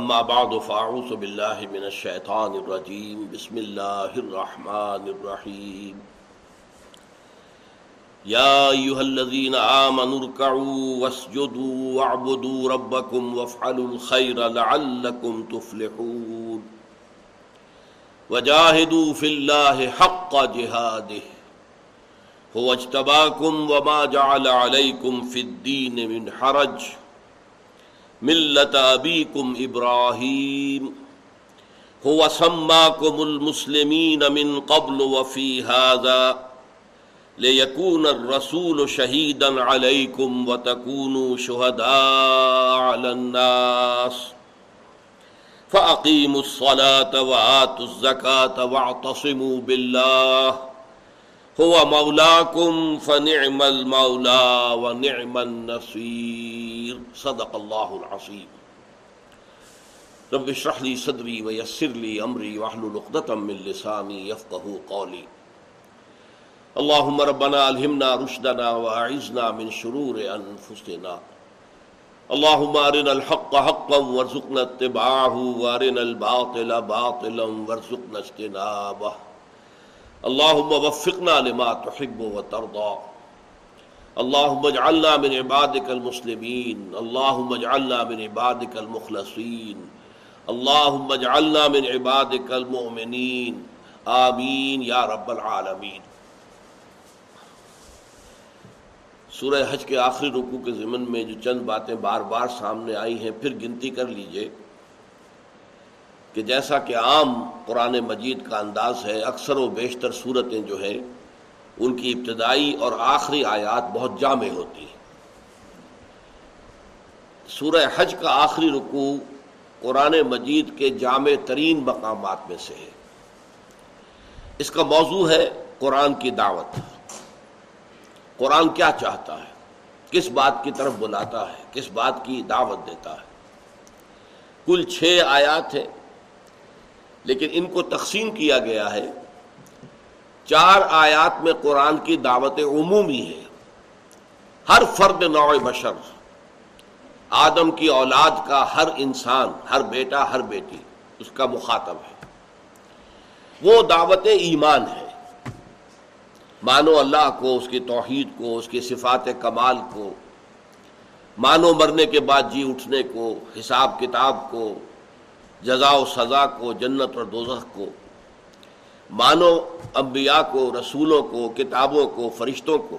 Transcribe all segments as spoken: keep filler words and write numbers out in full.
اما بعد فاعوذ باللہ من الشیطان الرجیم بسم اللہ الرحمن الرحیم یا ایھا الذین آمنوا ارکعوا واسجدوا واعبدوا ربکم وافعلوا الخیر لعلکم تفلحون وجاہدوا فی اللہ حق جہادہ هو اجتباکم وما جعل علیکم فی الدین من حرج ملت ابیکم ابراہیم هو سماکم المسلمین من قبل وفی ھذا لیکون الرسول شہیدا علیکم وتکونوا شہداء علی الناس فاقیموا الصلاة وآتوا الزکاة واعتصموا باللہ هو مولاکم فنعم المولا ونعم النصیر صدق اللہ العظیم رب اشرح لی صدری ویسر لی امری واحلل عقدۃ من لسانی یفقہوا قولی اللہم ربنا الہمنا رشدنا واعذنا من شرور انفسنا اللہم ارنا الحق حقا وارزقنا اتباعہ وارنا الباطل باطلا وارزقنا اجتنابہ اللہم وفقنا لما تحب وترضا اللہم اجعلنا من عبادک المسلمین اللہم اجعلنا من عبادک المخلصین اللہم اجعلنا من عبادک المؤمنین آمین یا رب العالمین۔ سورہ حج کے آخری رکوع کے ضمن میں جو چند باتیں بار بار سامنے آئی ہیں پھر گنتی کر لیجئے کہ جیسا کہ عام قرآن مجید کا انداز ہے، اکثر و بیشتر صورتیں جو ہیں ان کی ابتدائی اور آخری آیات بہت جامع ہوتی ہیں۔ سورہ حج کا آخری رکوع قرآن مجید کے جامع ترین مقامات میں سے ہے۔ اس کا موضوع ہے قرآن کی دعوت، قرآن کیا چاہتا ہے، کس بات کی طرف بلاتا ہے، کس بات کی دعوت دیتا ہے۔ کل چھ آیات ہیں لیکن ان کو تقسیم کیا گیا ہے، چار آیات میں قرآن کی دعوت عمومی ہے، ہر فرد نوع بشر، آدم کی اولاد کا ہر انسان، ہر بیٹا ہر بیٹی اس کا مخاطب ہے۔ وہ دعوت ایمان ہے، مانو اللہ کو، اس کی توحید کو، اس کی صفات کمال کو، مانو مرنے کے بعد جی اٹھنے کو، حساب کتاب کو، جزا و سزا کو، جنت اور دوزخ کو، مانو انبیاء کو، رسولوں کو، کتابوں کو، فرشتوں کو۔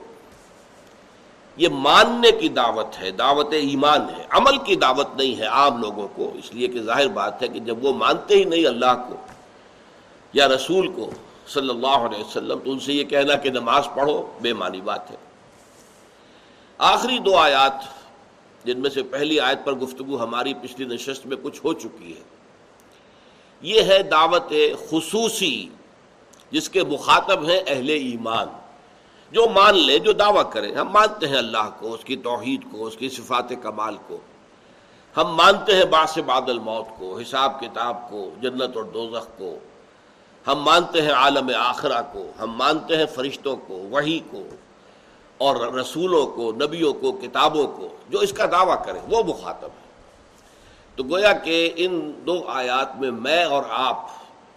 یہ ماننے کی دعوت ہے، دعوت ایمان ہے، عمل کی دعوت نہیں ہے عام لوگوں کو، اس لیے کہ ظاہر بات ہے کہ جب وہ مانتے ہی نہیں اللہ کو یا رسول کو صلی اللہ علیہ وسلم تو ان سے یہ کہنا کہ نماز پڑھو بے معنی بات ہے۔ آخری دو آیات جن میں سے پہلی آیت پر گفتگو ہماری پچھلی نشست میں کچھ ہو چکی ہے، یہ ہے دعوت خصوصی جس کے مخاطب ہیں اہل ایمان، جو مان لے، جو دعویٰ کرے ہم مانتے ہیں اللہ کو، اس کی توحید کو، اس کی صفات کمال کو، ہم مانتے ہیں بعث بعد الموت کو، حساب کتاب کو، جنت اور دوزخ کو، ہم مانتے ہیں عالم آخرہ کو، ہم مانتے ہیں فرشتوں کو، وحی کو اور رسولوں کو، نبیوں کو، کتابوں کو، جو اس کا دعویٰ کرے وہ مخاطب ہے۔ تو گویا کہ ان دو آیات میں میں اور آپ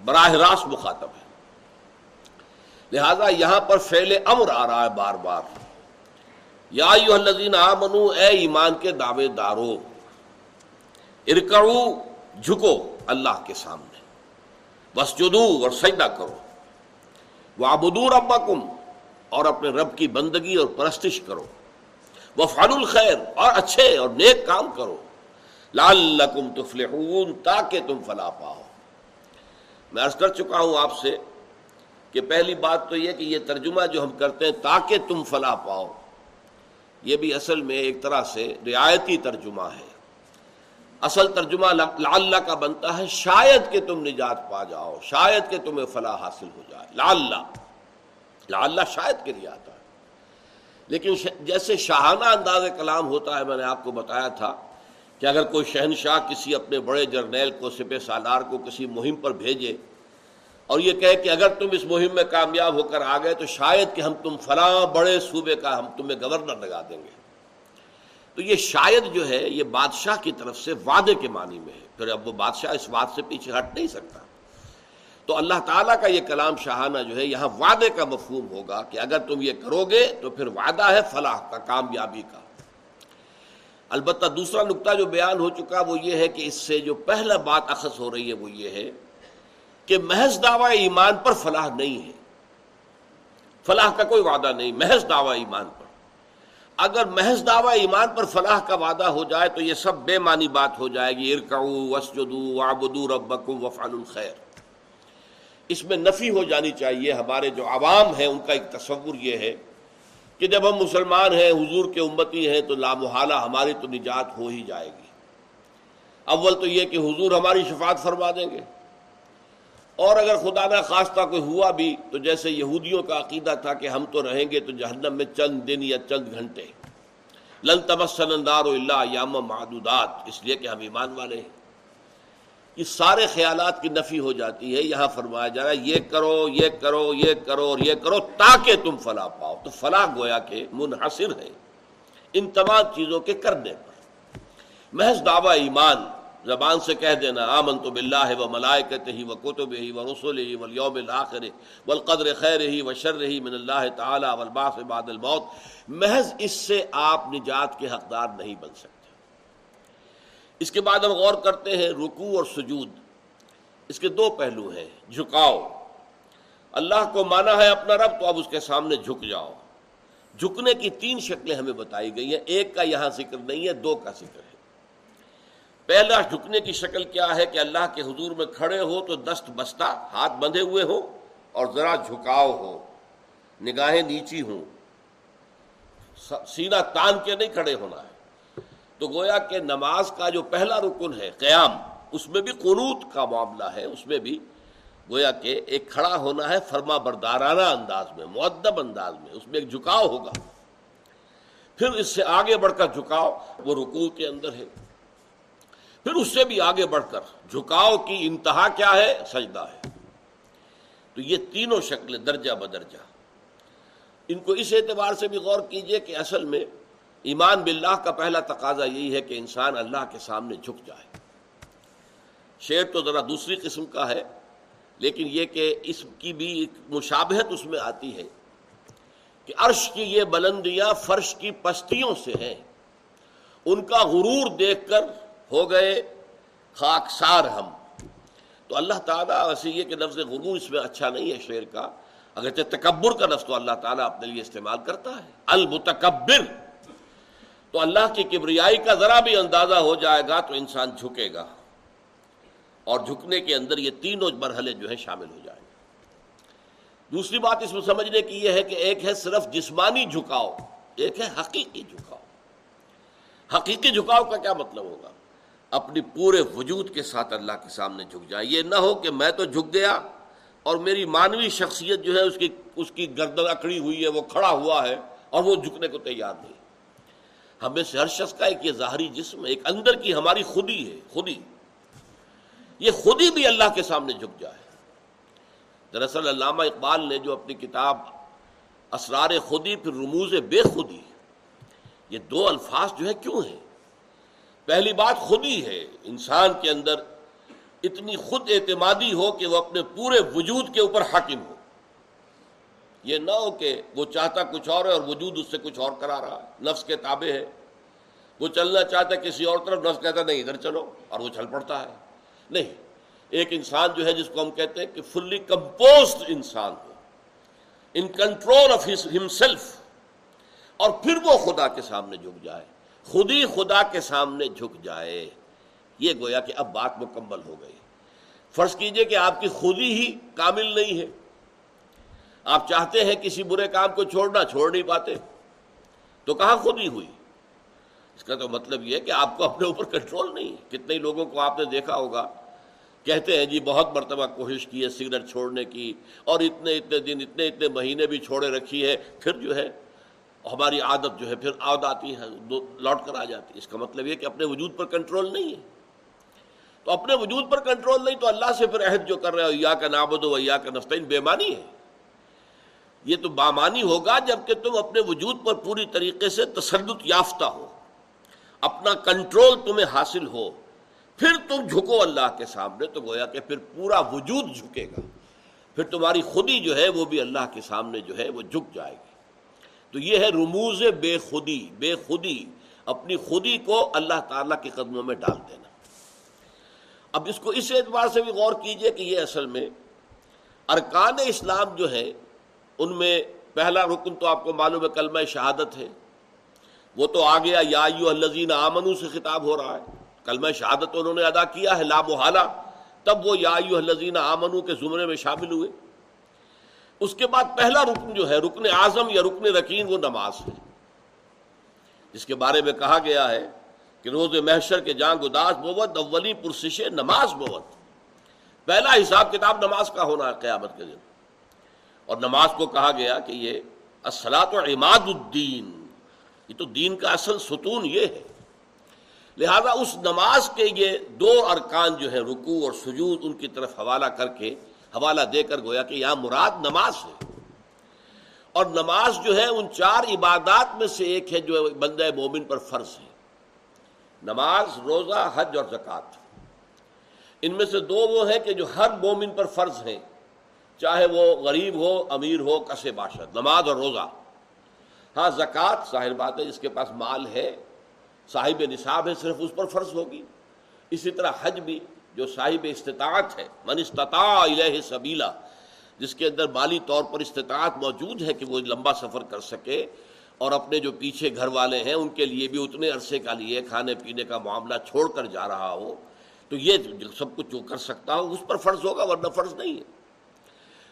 براہ راست مخاطب ہیں، لہذا یہاں پر فعل امر آ رہا ہے بار بار، یا ایھا الذین آمنو، اے ایمان کے دعوے دارو، ارکعوا، جھکو اللہ کے سامنے، واسجدوا، اور سجدہ کرو، واعبدوا ربکم، اور اپنے رب کی بندگی اور پرستش کرو، وافعلوا الخیر، اور اچھے اور نیک کام کرو، لعلکم تفلحون، تاکہ تم فلاح پاؤ۔ میں عرض کر چکا ہوں آپ سے کہ پہلی بات تو یہ کہ یہ ترجمہ جو ہم کرتے ہیں تاکہ تم فلاح پاؤ، یہ بھی اصل میں ایک طرح سے رعایتی ترجمہ ہے۔ اصل ترجمہ لعل کا بنتا ہے شاید کہ تم نجات پا جاؤ، شاید کہ تمہیں فلاح حاصل ہو جائے، لعل، لعلہ شاید کے لیے آتا ہے، لیکن جیسے شاہانہ انداز کلام ہوتا ہے، میں نے آپ کو بتایا تھا کہ اگر کوئی شہنشاہ کسی اپنے بڑے جرنیل کو، سپہ سالار کو کسی مہم پر بھیجے اور یہ کہے کہ اگر تم اس مہم میں کامیاب ہو کر آ گئے تو شاید کہ ہم تم فلاں بڑے صوبے کا ہم تمہیں گورنر لگا دیں گے، تو یہ شاید جو ہے یہ بادشاہ کی طرف سے وعدے کے معنی میں ہے، پھر اب وہ بادشاہ اس وعدے سے پیچھے ہٹ نہیں سکتا۔ تو اللہ تعالیٰ کا یہ کلام شاہانہ جو ہے یہاں وعدے کا مفہوم ہوگا کہ اگر تم یہ کرو گے تو پھر وعدہ ہے فلاح کا، کامیابی کا۔ البتہ دوسرا نقطہ جو بیان ہو چکا وہ یہ ہے کہ اس سے جو پہلا بات اخذ ہو رہی ہے وہ یہ ہے کہ محض دعویٰ ایمان پر فلاح نہیں ہے، فلاح کا کوئی وعدہ نہیں محض دعویٰ ایمان پر۔ اگر محض دعویٰ ایمان پر فلاح کا وعدہ ہو جائے تو یہ سب بے معنی بات ہو جائے گی، ارکعوا واسجدوا واعبدوا ربکم وافعلوا الخیر۔ اس میں نفی ہو جانی چاہیے۔ ہمارے جو عوام ہیں ان کا ایک تصور یہ ہے کہ جب ہم مسلمان ہیں، حضور کے امتی ہیں، تو لامحالہ ہماری تو نجات ہو ہی جائے گی۔ اول تو یہ کہ حضور ہماری شفاعت فرما دیں گے، اور اگر خدا نہ خواستہ کوئی ہوا بھی تو جیسے یہودیوں کا عقیدہ تھا کہ ہم تو رہیں گے تو جہنم میں چند دن یا چند گھنٹے، لن تمسنا النار الا ایاما معدودات، اس لیے کہ ہم ایمان والے ہیں۔ یہ سارے خیالات کی نفی ہو جاتی ہے۔ یہاں فرمایا جا رہا ہے یہ کرو یہ کرو یہ کرو اور یہ کرو تاکہ تم فلاح پاؤ۔ تو فلاح گویا کہ منحصر ہے ان تمام چیزوں کے کرنے پر۔ محض دعویٰ ایمان، زبان سے کہہ دینا آمنت باللہ و ملائکتہ و کتبہ و رسلہ و الیوم الاخر و القدر خیرہ و شرہ من اللہ تعالی و البعث بعد الموت، محض اس سے آپ نجات کے حقدار نہیں بن سکتے۔ اس کے بعد ہم غور کرتے ہیں رکوع اور سجود، اس کے دو پہلو ہیں۔ جھکاؤ، اللہ کو مانا ہے اپنا رب تو اب اس کے سامنے جھک جاؤ۔ جھکنے کی تین شکلیں ہمیں بتائی گئی ہیں، ایک کا یہاں ذکر نہیں ہے، دو کا ذکر ہے۔ پہلا جھکنے کی شکل کیا ہے کہ اللہ کے حضور میں کھڑے ہو تو دست بستہ، ہاتھ بندھے ہوئے ہو اور ذرا جھکاؤ ہو، نگاہیں نیچی ہوں، سینہ تان کے نہیں کھڑے ہونا ہے۔ تو گویا کہ نماز کا جو پہلا رکن ہے قیام، اس میں بھی قنوت کا معاملہ ہے، اس میں بھی گویا کہ ایک کھڑا ہونا ہے فرما بردارانہ انداز میں، مؤدب انداز میں، اس میں ایک جھکاؤ ہوگا۔ پھر اس سے آگے بڑھ کر جھکاؤ وہ رکوع کے اندر ہے، پھر اس سے بھی آگے بڑھ کر جھکاؤ کی انتہا کیا ہے؟ سجدہ ہے۔ تو یہ تینوں شکلیں درجہ بدرجہ ان کو اس اعتبار سے بھی غور کیجئے کہ اصل میں ایمان باللہ کا پہلا تقاضا یہی ہے کہ انسان اللہ کے سامنے جھک جائے۔ شعر تو ذرا دوسری قسم کا ہے، لیکن یہ کہ اس کی بھی ایک مشابہت اس میں آتی ہے کہ عرش کی یہ بلندیاں فرش کی پستیوں سے ہیں، ان کا غرور دیکھ کر ہو گئے خاکسار ہم۔ تو اللہ تعالیٰ، ویسے یہ کہ لفظ غرور اس میں اچھا نہیں ہے شعر کا، اگرچہ تکبر کا لفظ تو اللہ تعالیٰ اپنے لیے استعمال کرتا ہے، المتکبر۔ تو اللہ کی کبریائی کا ذرا بھی اندازہ ہو جائے گا تو انسان جھکے گا، اور جھکنے کے اندر یہ تینوں مرحلے جو ہیں شامل ہو جائیں گے۔ دوسری بات اس میں سمجھنے کی یہ ہے کہ ایک ہے صرف جسمانی جھکاؤ، ایک ہے حقیقی جھکاؤ۔ حقیقی جھکاؤ کا کیا مطلب ہوگا؟ اپنی پورے وجود کے ساتھ اللہ کے سامنے جھک جائے، یہ نہ ہو کہ میں تو جھک گیا اور میری مانوی شخصیت جو ہے اس کی اس کی گردن اکڑی ہوئی ہے، وہ کھڑا ہوا ہے اور وہ جھکنے کو تیار نہیں۔ ہمیں سے ہر شخص کا ایک یہ ظاہری جسم، ایک اندر کی ہماری خودی ہے، خودی، یہ خودی بھی اللہ کے سامنے جھک جائے۔ دراصل علامہ اقبال نے جو اپنی کتاب اسرار خودی پھر رموز بے خودی، یہ دو الفاظ جو ہے کیوں ہیں؟ پہلی بات خودی ہے، انسان کے اندر اتنی خود اعتمادی ہو کہ وہ اپنے پورے وجود کے اوپر حاکم ہو، یہ نہ ہو کہ وہ چاہتا کچھ اور ہے اور وجود اس سے کچھ اور کرا رہا ہے، نفس کے تابع ہے۔ وہ چلنا چاہتا ہے کسی اور طرف، نفس کہتا نہیں ادھر چلو، اور وہ چل پڑتا ہے۔ نہیں، ایک انسان جو ہے جس کو ہم کہتے ہیں کہ فلی کمپوزڈ انسان ہو، ان کنٹرول آف ہمسیلف، اور پھر وہ خدا کے سامنے جھک جائے، خود ہی خدا کے سامنے جھک جائے۔ یہ گویا کہ اب بات مکمل ہو گئی۔ فرض کیجئے کہ آپ کی خودی ہی کامل نہیں ہے، آپ چاہتے ہیں کسی برے کام کو چھوڑنا، چھوڑ نہیں پاتے، تو کہاں خودی ہوئی؟ اس کا تو مطلب یہ ہے کہ آپ کو اپنے اوپر کنٹرول نہیں ہے۔ کتنے لوگوں کو آپ نے دیکھا ہوگا کہتے ہیں جی بہت مرتبہ کوشش کی ہے سگریٹ چھوڑنے کی، اور اتنے اتنے دن اتنے اتنے مہینے بھی چھوڑے رکھی ہے، پھر جو ہے ہماری عادت جو ہے پھر عاد آتی ہے، لوٹ کر آ جاتی ہے۔ اس کا مطلب یہ کہ اپنے وجود پر کنٹرول نہیں ہے۔ تو اپنے وجود پر کنٹرول نہیں تو اللہ سے پھر عہد جو کر رہے ہو ایاک نعبد و ایاک نستعین، بےمانی ہے۔ یہ تو بامانی ہوگا جب کہ تم اپنے وجود پر پوری طریقے سے تسلط یافتہ ہو، اپنا کنٹرول تمہیں حاصل ہو، پھر تم جھکو اللہ کے سامنے، تو گویا کہ پھر پورا وجود جھکے گا، پھر تمہاری خودی جو ہے وہ بھی اللہ کے سامنے جو ہے وہ جھک جائے گی. تو یہ ہے رموز بے خودی، بے خودی اپنی خودی کو اللہ تعالیٰ کے قدموں میں ڈال دینا. اب اس کو اس اعتبار سے بھی غور کیجئے کہ یہ اصل میں ارکان اسلام جو ہیں ان میں پہلا رکن تو آپ کو معلوم ہے کلمہ شہادت ہے، وہ تو آ گیا یا ایھا الذین آمنو سے خطاب ہو رہا ہے. کلمہ شہادت تو انہوں نے ادا کیا ہے لا محالہ، تب وہ یا ایھا الذین آمنو کے زمرے میں شامل ہوئے. اس کے بعد پہلا رکن جو ہے رکن اعظم یا رکن رکین وہ نماز ہے، جس کے بارے میں کہا گیا ہے کہ روز محشر کے جان گداز بوت اولی پرسش نماز بوت. پہلا حساب کتاب نماز کا ہونا ہے قیامت کے دن، اور نماز کو کہا گیا کہ یہ الصلاۃ عماد الدین، یہ تو دین کا اصل ستون یہ ہے. لہذا اس نماز کے یہ دو ارکان جو ہیں رکوع اور سجود ان کی طرف حوالہ کر کے حوالہ دے کر گویا کہ یہاں مراد نماز ہے. اور نماز جو ہے ان چار عبادات میں سے ایک ہے جو بندہ مومن پر فرض ہے، نماز، روزہ، حج اور زکوٰۃ. ان میں سے دو وہ ہیں کہ جو ہر مومن پر فرض ہیں، چاہے وہ غریب ہو، امیر ہو، کسے باشد، نماز اور روزہ. ہاں زکوٰۃ ظاہر بات ہے جس کے پاس مال ہے، صاحب نصاب ہے، صرف اس پر فرض ہوگی. اسی طرح حج بھی جو صاحب استطاعت ہے، من استطاع الیہ سبیلا، جس کے اندر مالی طور پر استطاعت موجود ہے کہ وہ لمبا سفر کر سکے اور اپنے جو پیچھے گھر والے ہیں ان کے لیے بھی اتنے عرصے کا لیے کھانے پینے کا معاملہ چھوڑ کر جا رہا ہو، تو یہ سب کچھ جو کر سکتا ہو اس پر فرض ہوگا، ورنہ فرض نہیں ہے.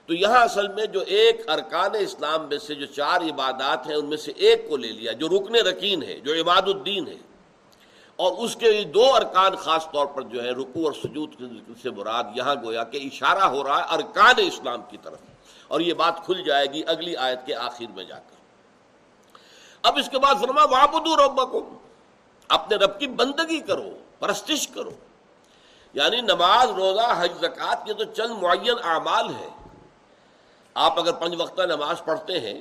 تو یہاں اصل میں جو ایک ارکان اسلام میں سے جو چار عبادات ہیں ان میں سے ایک کو لے لیا جو رکن رکین ہے، جو عماد الدین ہے، اور اس کے دو ارکان خاص طور پر جو ہے رکوع اور سجود سے مراد یہاں گویا کہ اشارہ ہو رہا ہے ارکان اسلام کی طرف، اور یہ بات کھل جائے گی اگلی آیت کے آخر میں جا کر. اب اس کے بعد فرمایا وَاعْبُدُوا رَبَّكُمْ، اپنے رب کی بندگی کرو، پرستش کرو. یعنی نماز، روزہ، حج، زکوٰۃ یہ تو چند معین اعمال ہیں. آپ اگر پنج وقتہ نماز پڑھتے ہیں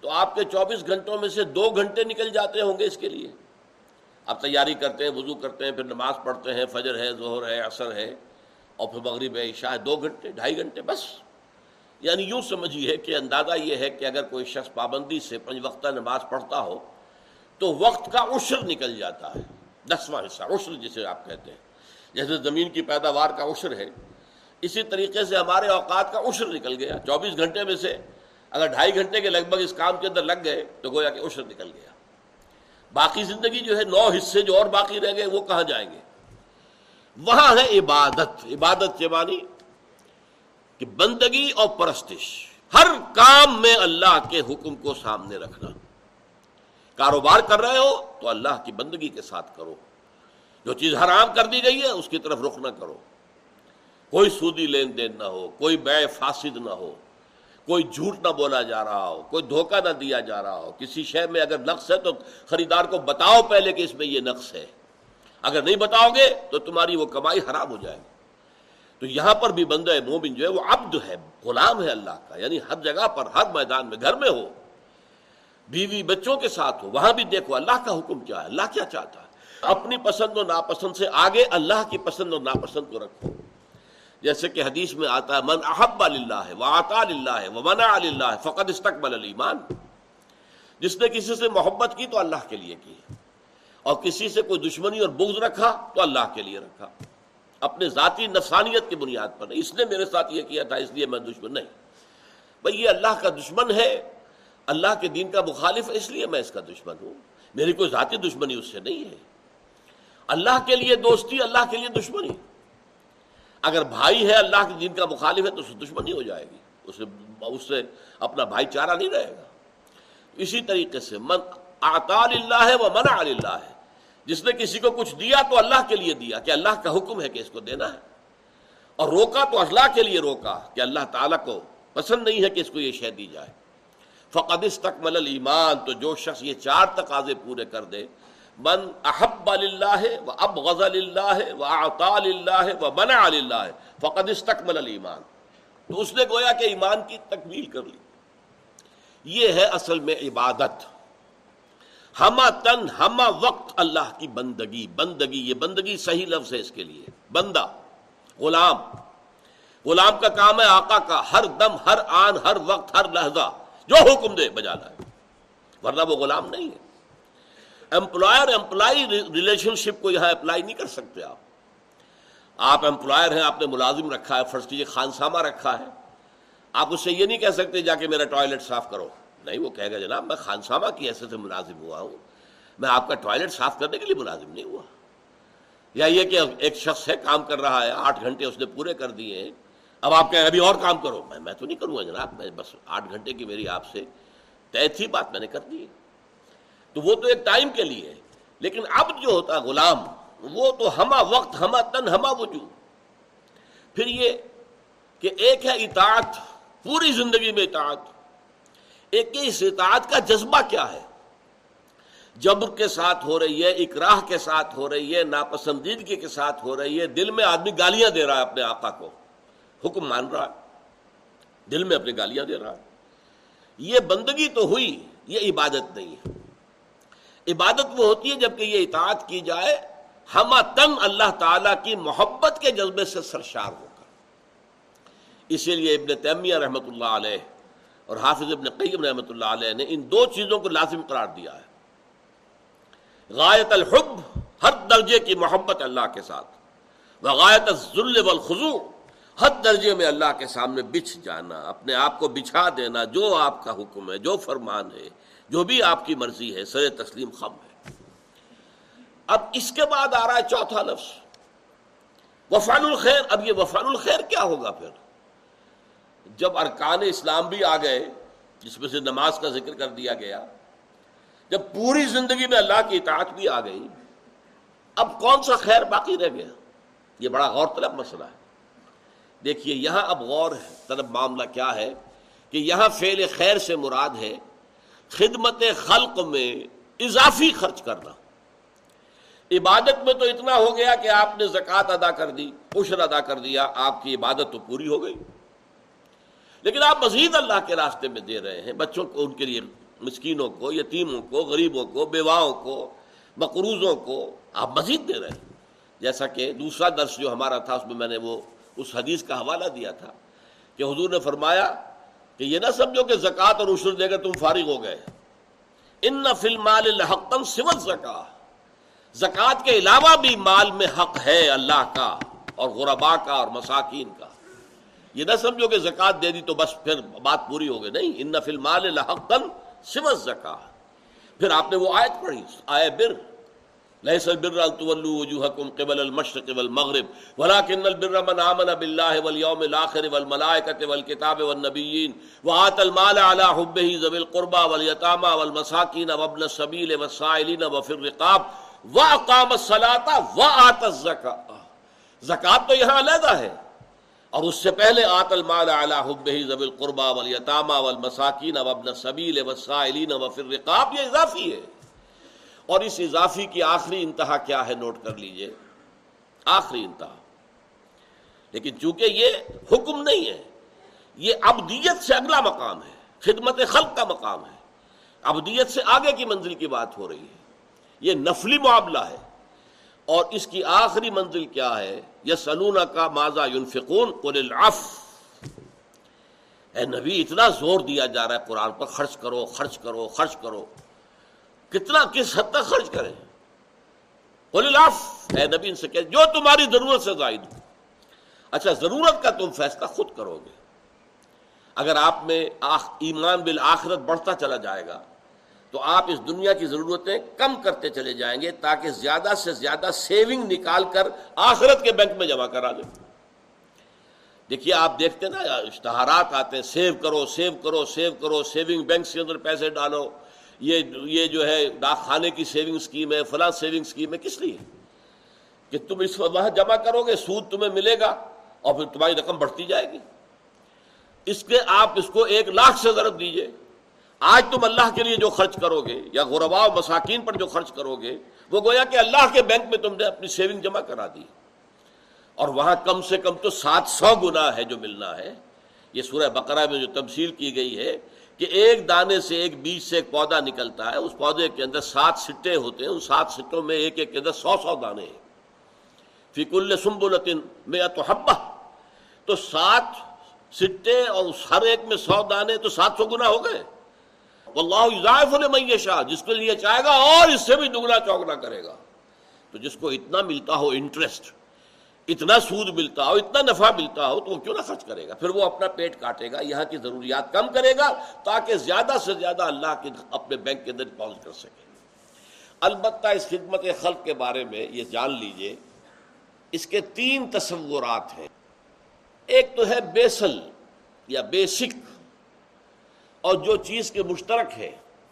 تو آپ کے چوبیس گھنٹوں میں سے دو گھنٹے نکل جاتے ہوں گے اس کے لیے. آپ تیاری کرتے ہیں، وضو کرتے ہیں، پھر نماز پڑھتے ہیں، فجر ہے، ظہر ہے، عصر ہے، اور پھر مغرب ہے، عشاء ہے، دو گھنٹے ڈھائی گھنٹے بس. یعنی یوں سمجھیے کہ اندازہ یہ ہے کہ اگر کوئی شخص پابندی سے پنج وقتہ نماز پڑھتا ہو تو وقت کا عشر نکل جاتا ہے، دسواں حصہ عشر جسے آپ کہتے ہیں. جیسے زمین کی پیداوار کا عشر ہے، اسی طریقے سے ہمارے اوقات کا عشر نکل گیا. چوبیس گھنٹے میں سے اگر ڈھائی گھنٹے کے لگ بھگ اس کام کے اندر لگ گئے تو گویا کہ عشر نکل گیا. باقی زندگی جو ہے نو حصے جو اور باقی رہ گئے وہ کہاں جائیں گے؟ وہاں ہے عبادت. عبادت سے معنی کہ بندگی اور پرستش، ہر کام میں اللہ کے حکم کو سامنے رکھنا. کاروبار کر رہے ہو تو اللہ کی بندگی کے ساتھ کرو، جو چیز حرام کر دی گئی ہے اس کی طرف رخ نہ کرو، کوئی سودی لین دین نہ ہو، کوئی بے فاسد نہ ہو، کوئی جھوٹ نہ بولا جا رہا ہو، کوئی دھوکہ نہ دیا جا رہا ہو. کسی شے میں اگر نقص ہے تو خریدار کو بتاؤ پہلے کہ اس میں یہ نقص ہے، اگر نہیں بتاؤ گے تو تمہاری وہ کمائی حرام ہو جائے گی. تو یہاں پر بھی بندہ مومن جو ہے وہ عبد ہے، غلام ہے اللہ کا. یعنی ہر جگہ پر، ہر میدان میں، گھر میں ہو، بیوی بچوں کے ساتھ ہو، وہاں بھی دیکھو اللہ کا حکم کیا ہے، اللہ کیا چاہتا ہے. اپنی پسند و ناپسند سے آگے اللہ کی پسند اور ناپسند کو رکھو. جیسے کہ حدیث میں آتا ہے من احب للہ واعطا للہ ومنع للہ فقد استقبل الایمان، جس نے کسی سے محبت کی تو اللہ کے لیے کی، اور کسی سے کوئی دشمنی اور بغض رکھا تو اللہ کے لیے رکھا، اپنے ذاتی نفسانیت کی بنیاد پر. اس نے میرے ساتھ یہ کیا تھا اس لیے میں دشمن نہیں، بھئی یہ اللہ کا دشمن ہے، اللہ کے دین کا مخالف ہے اس لیے میں اس کا دشمن ہوں، میری کوئی ذاتی دشمنی اس سے نہیں ہے. اللہ کے لیے دوستی، اللہ کے لیے دشمنی. اگر بھائی ہے اللہ کے دین کا مخالف ہے تو اسے دشمنی ہو جائے گی، اسے اس سے اپنا بھائی چارہ نہیں رہے گا. اسی طریقے سے من اعطا للہ و منع للہ، جس نے کسی کو کچھ دیا تو اللہ کے لیے دیا کہ اللہ کا حکم ہے کہ اس کو دینا ہے، اور روکا تو اللہ کے لیے روکا کہ اللہ تعالیٰ کو پسند نہیں ہے کہ اس کو یہ شے دی جائے. فقد استکمل الایمان، تو جو شخص یہ چار تقاضے پورے کر دے، من احب للہ وابغض للہ واعطا للہ ومنع للہ فقد استکمل الایمان، تو اس نے گویا کہ ایمان کی تکمیل کر لی. یہ ہے اصل میں عبادت. ہمہ تن ہمہ وقت اللہ کی بندگی بندگی یہ بندگی صحیح لفظ ہے اس کے لیے. بندہ غلام، غلام کا کام ہے آقا کا، ہر دم ہر آن ہر وقت ہر لحظہ جو حکم دے بجانا ہے، ورنہ وہ غلام نہیں ہے. امپلائر امپلائی ریلیشن شپ کو یہاں اپلائی نہیں کر سکتے. آپ آپ امپلائر ہیں، آپ نے ملازم رکھا ہے، فرض کیجیے خانسامہ رکھا ہے، آپ اس سے یہ نہیں کہہ سکتے جا کے میرا ٹوائلٹ صاف کرو. نہیں، وہ کہے گا جناب میں خانسامہ کی حیثیت سے ملازم ہوا ہوں، میں آپ کا ٹوائلٹ صاف کرنے کے لیے ملازم نہیں ہوا. یا یہ کہ ایک شخص ہے کام کر رہا ہے، آٹھ گھنٹے اس نے پورے کر دیے ہیں، اب آپ کہیں ابھی اور کام کرو. میں میں تو نہیں کروں گا جناب، میں بس آٹھ گھنٹے کی میری آپ سے طے تھی بات، میں نے کر دی. تو وہ تو ایک ٹائم کے لیے، لیکن اب جو ہوتا ہے غلام وہ تو ہمہ وقت ہمہ تن ہمہ وجود. پھر یہ کہ ایک ہے اطاعت، پوری زندگی میں اطاعت، ایک اس اطاعت کا جذبہ کیا ہے، جبر کے ساتھ ہو رہی ہے، اکراہ کے ساتھ ہو رہی ہے، ناپسندیدگی کے ساتھ ہو رہی ہے. دل میں آدمی گالیاں دے رہا ہے اپنے آقا کو، حکم مان رہا ہے، دل میں اپنے گالیاں دے رہا ہے. یہ بندگی تو ہوئی، یہ عبادت نہیں ہے. عبادت وہ ہوتی ہے جبکہ یہ اطاعت کی جائے ہمہ تن اللہ تعالیٰ کی محبت کے جذبے سے سرشار ہو کر. اسی لیے ابن تیمیہ رحمۃ اللہ علیہ اور حافظ ابن قیم رحمۃ اللہ علیہ نے ان دو چیزوں کو لازم قرار دیا ہے. غایت الحب، ہر درجے کی محبت اللہ کے ساتھ، وغایت الذل والخضوع، ہر درجے میں اللہ کے سامنے بچھ جانا، اپنے آپ کو بچھا دینا، جو آپ کا حکم ہے، جو فرمان ہے، جو بھی آپ کی مرضی ہے، سر تسلیم خم ہے. اب اس کے بعد آ رہا ہے چوتھا لفظ وفعل الخیر. اب یہ وفعل الخیر کیا ہوگا؟ پھر جب ارکان اسلام بھی آ گئے، جس میں سے نماز کا ذکر کر دیا گیا، جب پوری زندگی میں اللہ کی اطاعت بھی آ گئی، اب کون سا خیر باقی رہ گیا؟ یہ بڑا غور طلب مسئلہ ہے. دیکھیے یہاں اب غور طلب معاملہ کیا ہے کہ یہاں فعل خیر سے مراد ہے خدمت خلق میں اضافی خرچ کرنا. عبادت میں تو اتنا ہو گیا کہ آپ نے زکوٰۃ ادا کر دی، عشر ادا کر دیا، آپ کی عبادت تو پوری ہو گئی، لیکن آپ مزید اللہ کے راستے میں دے رہے ہیں. بچوں کو، ان کے لیے، مسکینوں کو، یتیموں کو، غریبوں کو، بیواؤں کو، مقروضوں کو آپ مزید دے رہے ہیں. جیسا کہ دوسرا درس جو ہمارا تھا اس میں میں نے وہ اس حدیث کا حوالہ دیا تھا کہ حضور نے فرمایا کہ یہ نہ سمجھو کہ زکوٰۃ اور عشر دے کر تم فارغ ہو گئے. ان فی المال لحقا سوى الزکوٰۃ، زکوٰۃ کے علاوہ بھی مال میں حق ہے اللہ کا اور غرباء کا اور مساکین کا. یہ نہ سمجھو کہ زکوٰۃ دے دی تو بس پھر بات پوری ہو گئی. نہیں، ان فی المال لحقا سوى الزکوٰۃ. پھر آپ نے وہ آیت پڑھی، آئے بر، لیس البر ان تولوا وجوہکم قبل المشرق والمغرب ولکن البر من آمن باللہ والیوم الاخر والملائکۃ والکتاب والنبیین وآتی المال علی حبہ ذوی القربى والیتامی والمساکین وابن السبیل والسائلین وفی الرقاب وَأَقَامَ الصَّلَاةَ وَآتَى الزَّكَاةَ. زکوٰۃ تو یہاں علیحدہ ہے، اور اس سے پہلے آتى المال علی حبہ ذوی القربى والیتامی والمساکین وابن السبیل والسائلین وفی الرقاب، یہ اضافی ہے. اور اس اضافی کی آخری انتہا کیا ہے نوٹ کر لیجئے، آخری انتہا. لیکن چونکہ یہ حکم نہیں ہے، یہ عبدیت سے اگلا مقام ہے، خدمت خلق کا مقام ہے، عبدیت سے آگے کی منزل کی بات ہو رہی ہے. یہ نفلی معاملہ ہے، اور اس کی آخری منزل کیا ہے؟ یسألونک ماذا ينفقون قل العفو. اے نبی، اتنا زور دیا جا رہا ہے قرآن پر، خرچ کرو خرچ کرو خرچ کرو، کتنا کس حد تک خرچ کریں؟ قل العفو. اے نبی ان سے کہ جو تمہاری ضرورت سے زائد ہو. اچھا، ضرورت کا تم فیصلہ خود کرو گے. اگر آپ میں ایمان بالآخرت بڑھتا چلا جائے گا تو آپ اس دنیا کی ضرورتیں کم کرتے چلے جائیں گے، تاکہ زیادہ سے زیادہ سیونگ نکال کر آخرت کے بینک میں جمع کرا لیں. دیکھیے آپ دیکھتے نا اشتہارات آتے ہیں، سیو کرو سیو کرو سیو کرو، سیونگ بینک کے اندر پیسے ڈالو، یہ یہ جو ہے ڈاک خانے کی سیونگ اسکیم ہے، فلاں سیونگ اسکیم ہے. کس لیے؟ کہ تم اس وہاں جمع کرو گے، سود تمہیں ملے گا، اور پھر تمہاری رقم بڑھتی جائے گی. اس کے آپ اس کو ایک لاکھ سے ضرب دیجیے. آج تم اللہ کے لیے جو خرچ کرو گے یا غرباء و مساکین پر جو خرچ کرو گے، وہ گویا کہ اللہ کے بینک میں تم نے اپنی سیونگ جمع کرا دی، اور وہاں کم سے کم تو سات سو گنا ہے جو ملنا ہے. یہ سورہ بقرہ میں جو تمثیل کی گئی ہے کہ ایک دانے سے ایک بیج سے ایک پودا نکلتا ہے، اس پودے کے اندر سات سٹے ہوتے ہیں، ان سات سٹوں میں ایک ایک کے اندر سو سو دانے ہیں، فی کل سنبلۃ مئۃ حبۃ، تو سات سٹے اور ہر ایک میں سو دانے تو سات سو گنا ہو گئے. واللہ یضاعف لمن یشاء، جس کے لیے چاہے گا اور اس سے بھی دگنا چوگنا کرے گا. تو جس کو اتنا ملتا ہو انٹرسٹ، اتنا سود ملتا ہو، اتنا نفع ملتا ہو، تو وہ کیوں نہ خرچ کرے گا؟ پھر وہ اپنا پیٹ کاٹے گا، یہاں کی ضروریات کم کرے گا تاکہ زیادہ سے زیادہ اللہ کے اپنے بینک کے اندر پہنچ کر سکے. البتہ اس خدمت خلق کے بارے میں یہ جان لیجئے، اس کے تین تصورات ہیں. ایک تو ہے بیسل یا بیسک، اور جو چیز کے مشترک ہے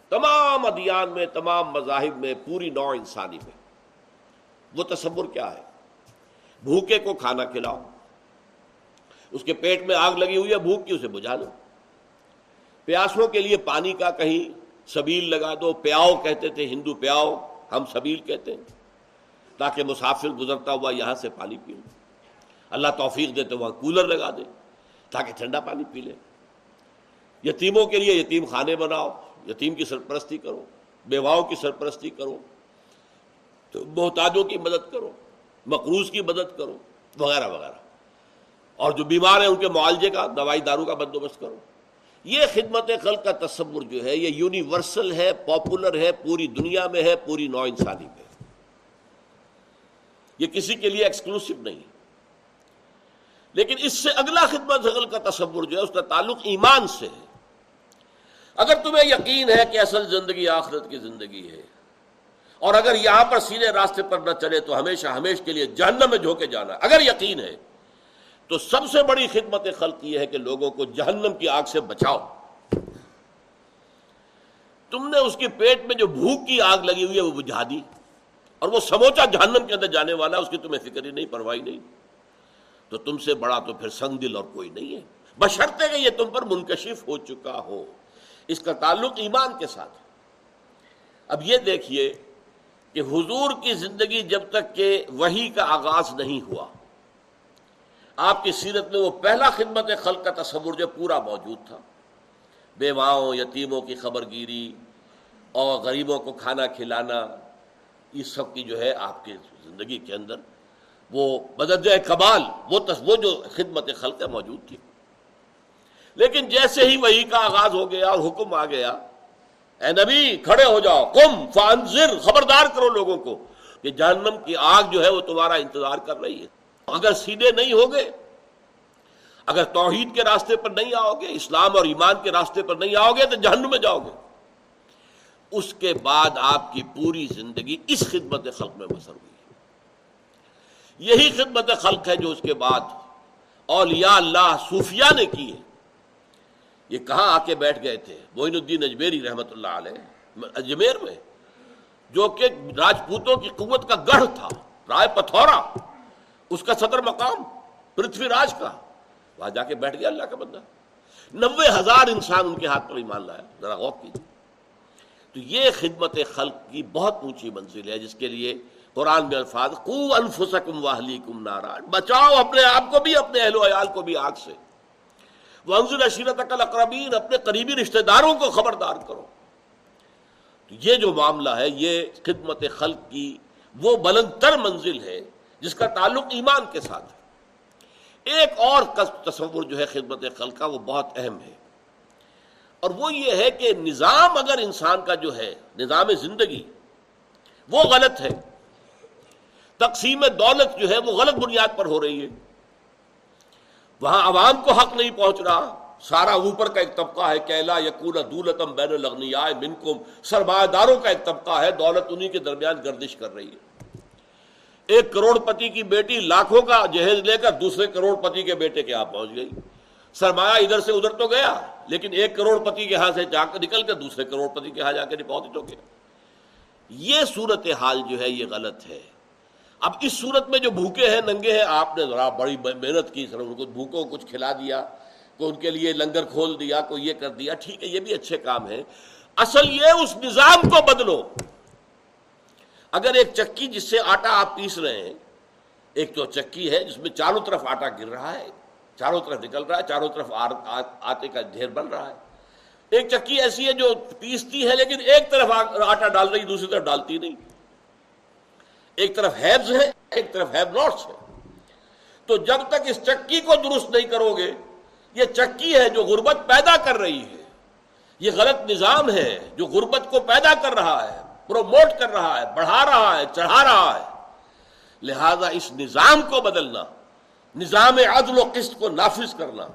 تمام ادیان میں، تمام مذاہب میں، پوری نوع انسانی میں. وہ تصور کیا ہے؟ بھوکے کو کھانا کھلاؤ، اس کے پیٹ میں آگ لگی ہوئی ہے بھوک کی، اسے بجھا لو. پیاسوں کے لیے پانی کا کہیں سبیل لگا دو، پیاؤ کہتے تھے ہندو، پیاؤ ہم سبیل کہتے ہیں، تاکہ مسافر گزرتا ہوا یہاں سے پانی پی لے. اللہ توفیق دے تو وہاں کولر لگا دے تاکہ ٹھنڈا پانی پی لے. یتیموں کے لیے یتیم خانے بناؤ، یتیم کی سرپرستی کرو، بیواؤں کی سرپرستی کرو، محتاجوں کی مدد کرو، مقروض کی مدد کرو، وغیرہ وغیرہ. اور جو بیمار ہیں ان کے معالجے کا، دوائی دارو کا بندوبست کرو. یہ خدمت خلق کا تصور جو ہے یہ یونیورسل ہے، پاپولر ہے، پوری دنیا میں ہے، پوری نوع انسانی میں. یہ کسی کے لیے ایکسکلوسیو نہیں. لیکن اس سے اگلا خدمت خلق کا تصور جو ہے اس کا تعلق ایمان سے ہے. اگر تمہیں یقین ہے کہ اصل زندگی آخرت کی زندگی ہے، اور اگر یہاں پر سیدھے راستے پر نہ چلے تو ہمیشہ ہمیش کے لیے جہنم میں جھوکے جانا ہے، اگر یقین ہے تو سب سے بڑی خدمت خلق یہ ہے کہ لوگوں کو جہنم کی آگ سے بچاؤ. تم نے اس کے پیٹ میں جو بھوک کی آگ لگی ہوئی ہے وہ بجھا دی، اور وہ سموچا جہنم کے اندر جانے والا ہے، اس کی تمہیں فکر ہی نہیں، پرواہی نہیں. تو تم سے بڑا تو پھر سنگ دل اور کوئی نہیں ہے، بشرطے کہ یہ تم پر منکشف ہو چکا ہو. اس کا تعلق ایمان کے ساتھ. اب یہ دیکھیے کہ حضور کی زندگی جب تک کہ وحی کا آغاز نہیں ہوا، آپ کی سیرت میں وہ پہلا خدمت خلق کا تصور جو پورا موجود تھا، بیواؤں، یتیموں کی خبر گیری اور غریبوں کو کھانا کھلانا، یہ سب کی جو ہے آپ کی زندگی کے اندر وہ بدرجہ کمال وہ وہ جو خدمت خلق موجود تھی. لیکن جیسے ہی وحی کا آغاز ہو گیا اور حکم آ گیا، اے نبی کھڑے ہو جاؤ، قم فانذر، خبردار کرو لوگوں کو کہ جہنم کی آگ جو ہے وہ تمہارا انتظار کر رہی ہے. اگر سیدھے نہیں ہوگے، اگر توحید کے راستے پر نہیں آؤ گے، اسلام اور ایمان کے راستے پر نہیں آؤ گے تو جہنم میں جاؤ گے. اس کے بعد آپ کی پوری زندگی اس خدمت خلق میں بسر ہوئی. یہی خدمت خلق ہے جو اس کے بعد اولیاء اللہ صوفیہ نے کی ہے. یہ کہاں آ کے بیٹھ گئے تھے؟ معین الدین اجمیری رحمۃ اللہ علیہ اجمیر میں، جو کہ راجپوتوں کی قوت کا گڑھ تھا، رائے پتھورا اس کا صدر مقام، پرتھوی راج کا، وہاں جا کے بیٹھ گیا اللہ کا بندہ. نوے ہزار انسان ان کے ہاتھ پر ایمان لایا. ذرا غور کیجیے. تو یہ خدمت خلق کی بہت اونچی منزل ہے، جس کے لیے قرآن میں الفاظ قو انفسکم واہلیکم نارا، بچاؤ اپنے آپ کو بھی، اپنے اہل و عیال کو بھی آگ سے. وانذر عشیرتک الاقربین، اپنے قریبی رشتہ داروں کو خبردار کرو. تو یہ جو معاملہ ہے یہ خدمت خلق کی وہ بلند تر منزل ہے جس کا تعلق ایمان کے ساتھ ہے. ایک اور تصور جو ہے خدمت خلق کا وہ بہت اہم ہے، اور وہ یہ ہے کہ نظام اگر انسان کا جو ہے نظام زندگی وہ غلط ہے، تقسیم دولت جو ہے وہ غلط بنیاد پر ہو رہی ہے، وہاں عوام کو حق نہیں پہنچ رہا، سارا اوپر کا ایک طبقہ ہے، کیلا یقول دولتم بین الاغنیاء منکم، سرمایہ داروں کا ایک طبقہ ہے، دولت انہی کے درمیان گردش کر رہی ہے. ایک کروڑ پتی کی بیٹی لاکھوں کا جہیز لے کر دوسرے کروڑ پتی کے بیٹے کے ہاں پہنچ گئی. سرمایہ ادھر سے ادھر تو گیا، لیکن ایک کروڑ پتی کے ہاں سے جا کر نکل کر دوسرے کروڑ پتی کے ہاں جا کے ڈپازٹ ہو گیا. یہ صورتحال جو ہے یہ غلط ہے. اب اس صورت میں جو بھوکے ہیں، ننگے ہیں، آپ نے ذرا بڑی محنت کی، سر ان کو بھوکوں کو کچھ کھلا دیا، کوئی ان کے لیے لنگر کھول دیا، کوئی یہ کر دیا، ٹھیک ہے یہ بھی اچھے کام ہیں. اصل یہ اس نظام کو بدلو. اگر ایک چکی جس سے آٹا آپ پیس رہے ہیں، ایک تو چکی ہے جس میں چاروں طرف آٹا گر رہا ہے، چاروں طرف نکل رہا ہے، چاروں طرف آٹے کا ڈھیر بن رہا ہے. ایک چکی ایسی ہے جو پیستی ہے لیکن ایک طرف آٹا ڈال رہی دوسری طرف ڈالتی نہیں. ایک طرف ہیبز ہے ایک طرف ہیب ناٹس ہے. تو جب تک اس چکی کو درست نہیں کرو گے، یہ چکی ہے جو غربت پیدا کر رہی ہے، یہ غلط نظام ہے جو غربت کو پیدا کر رہا ہے، پروموٹ کر رہا ہے، بڑھا رہا ہے، چڑھا رہا ہے. لہذا اس نظام کو بدلنا، نظام عدل و قسط کو نافذ کرنا،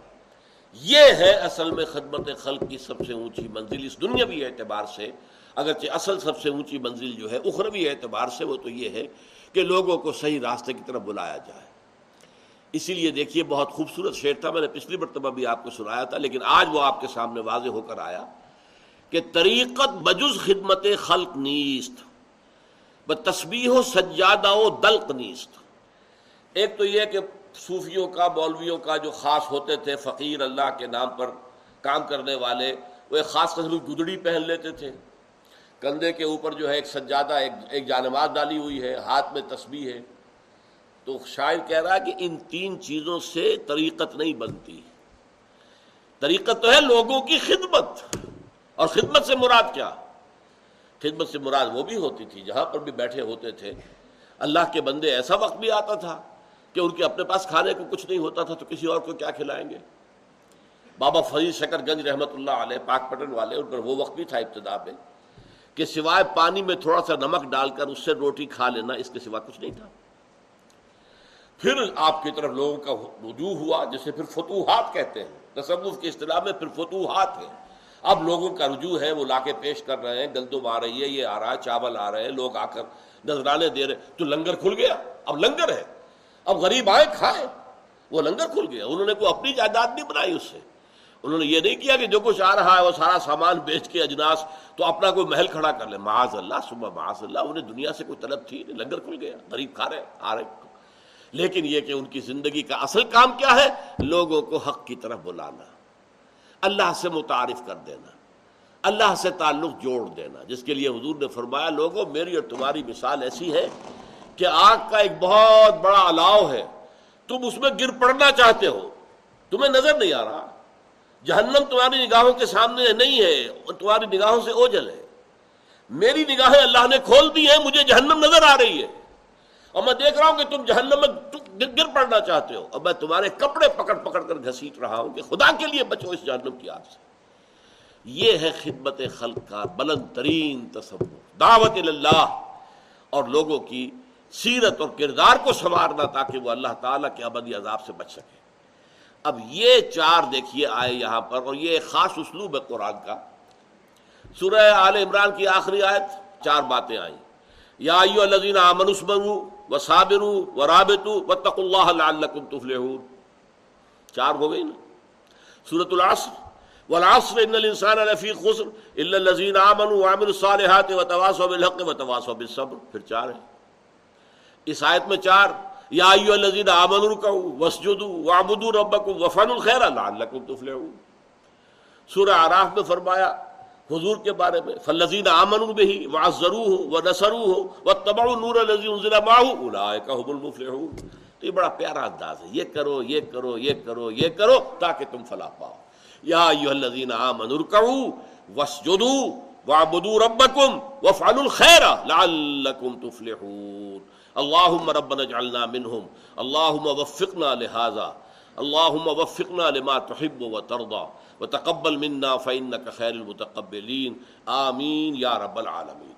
یہ ہے اصل میں خدمت خلق کی سب سے اونچی منزل اس دنیاوی اعتبار سے. اگرچہ اصل سب سے اونچی منزل جو ہے اخروی اعتبار سے وہ تو یہ ہے کہ لوگوں کو صحیح راستے کی طرف بلایا جائے. اسی لیے دیکھیے بہت خوبصورت شعر تھا، میں نے پچھلی مرتبہ بھی آپ کو سنایا تھا لیکن آج وہ آپ کے سامنے واضح ہو کر آیا کہ طریقت بجز خدمت خلق نیست، بتسبیح و سجادہ و دلق نیست. ایک تو یہ کہ صوفیوں کا، مولویوں کا جو خاص ہوتے تھے فقیر اللہ کے نام پر کام کرنے والے، وہ ایک خاص تصویر گدڑی پہن لیتے تھے، کندھے کے اوپر جو ہے ایک سجادہ، ایک ایک جانماز ڈالی ہوئی ہے، ہاتھ میں تسبیح ہے. تو شاعر کہہ رہا ہے کہ ان تین چیزوں سے طریقت نہیں بنتی. طریقت تو ہے لوگوں کی خدمت، اور خدمت سے مراد کیا؟ خدمت سے مراد وہ بھی ہوتی تھی جہاں پر بھی بیٹھے ہوتے تھے اللہ کے بندے. ایسا وقت بھی آتا تھا کہ ان کے اپنے پاس کھانے کو کچھ نہیں ہوتا تھا تو کسی اور کو کیا کھلائیں گے. بابا فرید شکر گنج رحمت اللہ علیہ، پاک پٹن والے، ان پر وہ وقت بھی تھا ابتدا میں کہ سوائے پانی میں تھوڑا سا نمک ڈال کر اس سے روٹی کھا لینا، اس کے سوا کچھ نہیں تھا. پھر آپ کی طرف لوگوں کا رجوع ہوا، جسے پھر فتوحات کہتے ہیں تصوف کی اصطلاح میں، پھر فتوحات ہیں. اب لوگوں کا رجوع ہے، وہ لا کے پیش کر رہے ہیں، گندم آ رہی ہے، یہ آ رہا ہے، چاول آ رہے ہیں، لوگ آ کر نذرانے دے رہے ہیں. تو لنگر کھل گیا، اب لنگر ہے، اب غریب آئے کھائے، وہ لنگر کھل گیا. انہوں نے کوئی اپنی جائیداد نہیں بنائی اس سے، انہوں نے یہ نہیں کیا کہ جو کچھ آ رہا ہے وہ سارا سامان بیچ کے اجناس تو اپنا کوئی محل کھڑا کر لے. معاذ اللہ، صبح معاذ اللہ، انہیں دنیا سے کوئی طلب تھی، لنگر کھل گیا، غریب کھا رہے آ رہے. لیکن یہ کہ ان کی زندگی کا اصل کام کیا ہے؟ لوگوں کو حق کی طرف بلانا، اللہ سے متعارف کر دینا، اللہ سے تعلق جوڑ دینا. جس کے لیے حضور نے فرمایا لوگوں میری اور تمہاری مثال ایسی ہے کہ آگ کا ایک بہت بڑا الاؤ ہے، تم اس میں گر پڑنا چاہتے ہو، تمہیں نظر نہیں آ رہا. جہنم تمہاری نگاہوں کے سامنے نہیں ہے اور تمہاری نگاہوں سے اوجھل ہے. میری نگاہیں اللہ نے کھول دی ہیں، مجھے جہنم نظر آ رہی ہے اور میں دیکھ رہا ہوں کہ تم جہنم میں گر پڑنا چاہتے ہو، اور میں تمہارے کپڑے پکڑ پکڑ کر گھسیٹ رہا ہوں کہ خدا کے لیے بچو اس جہنم کی آگ سے. یہ ہے خدمت خلق کا بلند ترین تصور، دعوت اللہ اور لوگوں کی سیرت اور کردار کو سنوارنا تاکہ وہ اللہ تعالیٰ کے ابدی عذاب سے بچ سکے. اب یہ چار دیکھیے آئے یہاں پر، اور یہ خاص اسلوب ہے قرآن کا. سورہ آل عمران کی آخری آیت چار باتیں آئیں، یا ایھا الذین آمنوا اصبروا وصابروا ورابطوا واتقوا اللہ لعلکم تفلحون. چار ہو گئی نا. سورۃ العصر، والعصر ان الانسان لفی خسر الا الذین آمنوا وعملوا الصالحات وتواصوا بالحق وتواصوا بالصبر. پھر چار ہے اس آیت میں، چار. یا ایھا الذین آمنوا رکعوا واسجدوا واعبدوا ربکم وافعلوا الخیر لعلکم تفلحون. سورہ اعراف میں فرمایا حضور کے بارے میں، فالذین آمنوا بہ وعزروہ ونصروہ واتبعوا النور الذی انزل معہ اولئک هم المفلحون. تو یہ بڑا پیارا انداز ہے، یہ کرو یہ کرو یہ کرو یہ کرو تاکہ تم فلاح پاؤ. یا ایھا الذین آمنوا ارکعوا واسجدوا واعبدوا ربکم وافعلوا الخیر لعلکم تفلحون. اللہم ربنا اجعلنا منہم، اللہم وفقنا لہذا، اللہم وفقنا لما تحب وترضى وتقبل منا فإنك خير المتقبلين. آمین یا رب العالمین.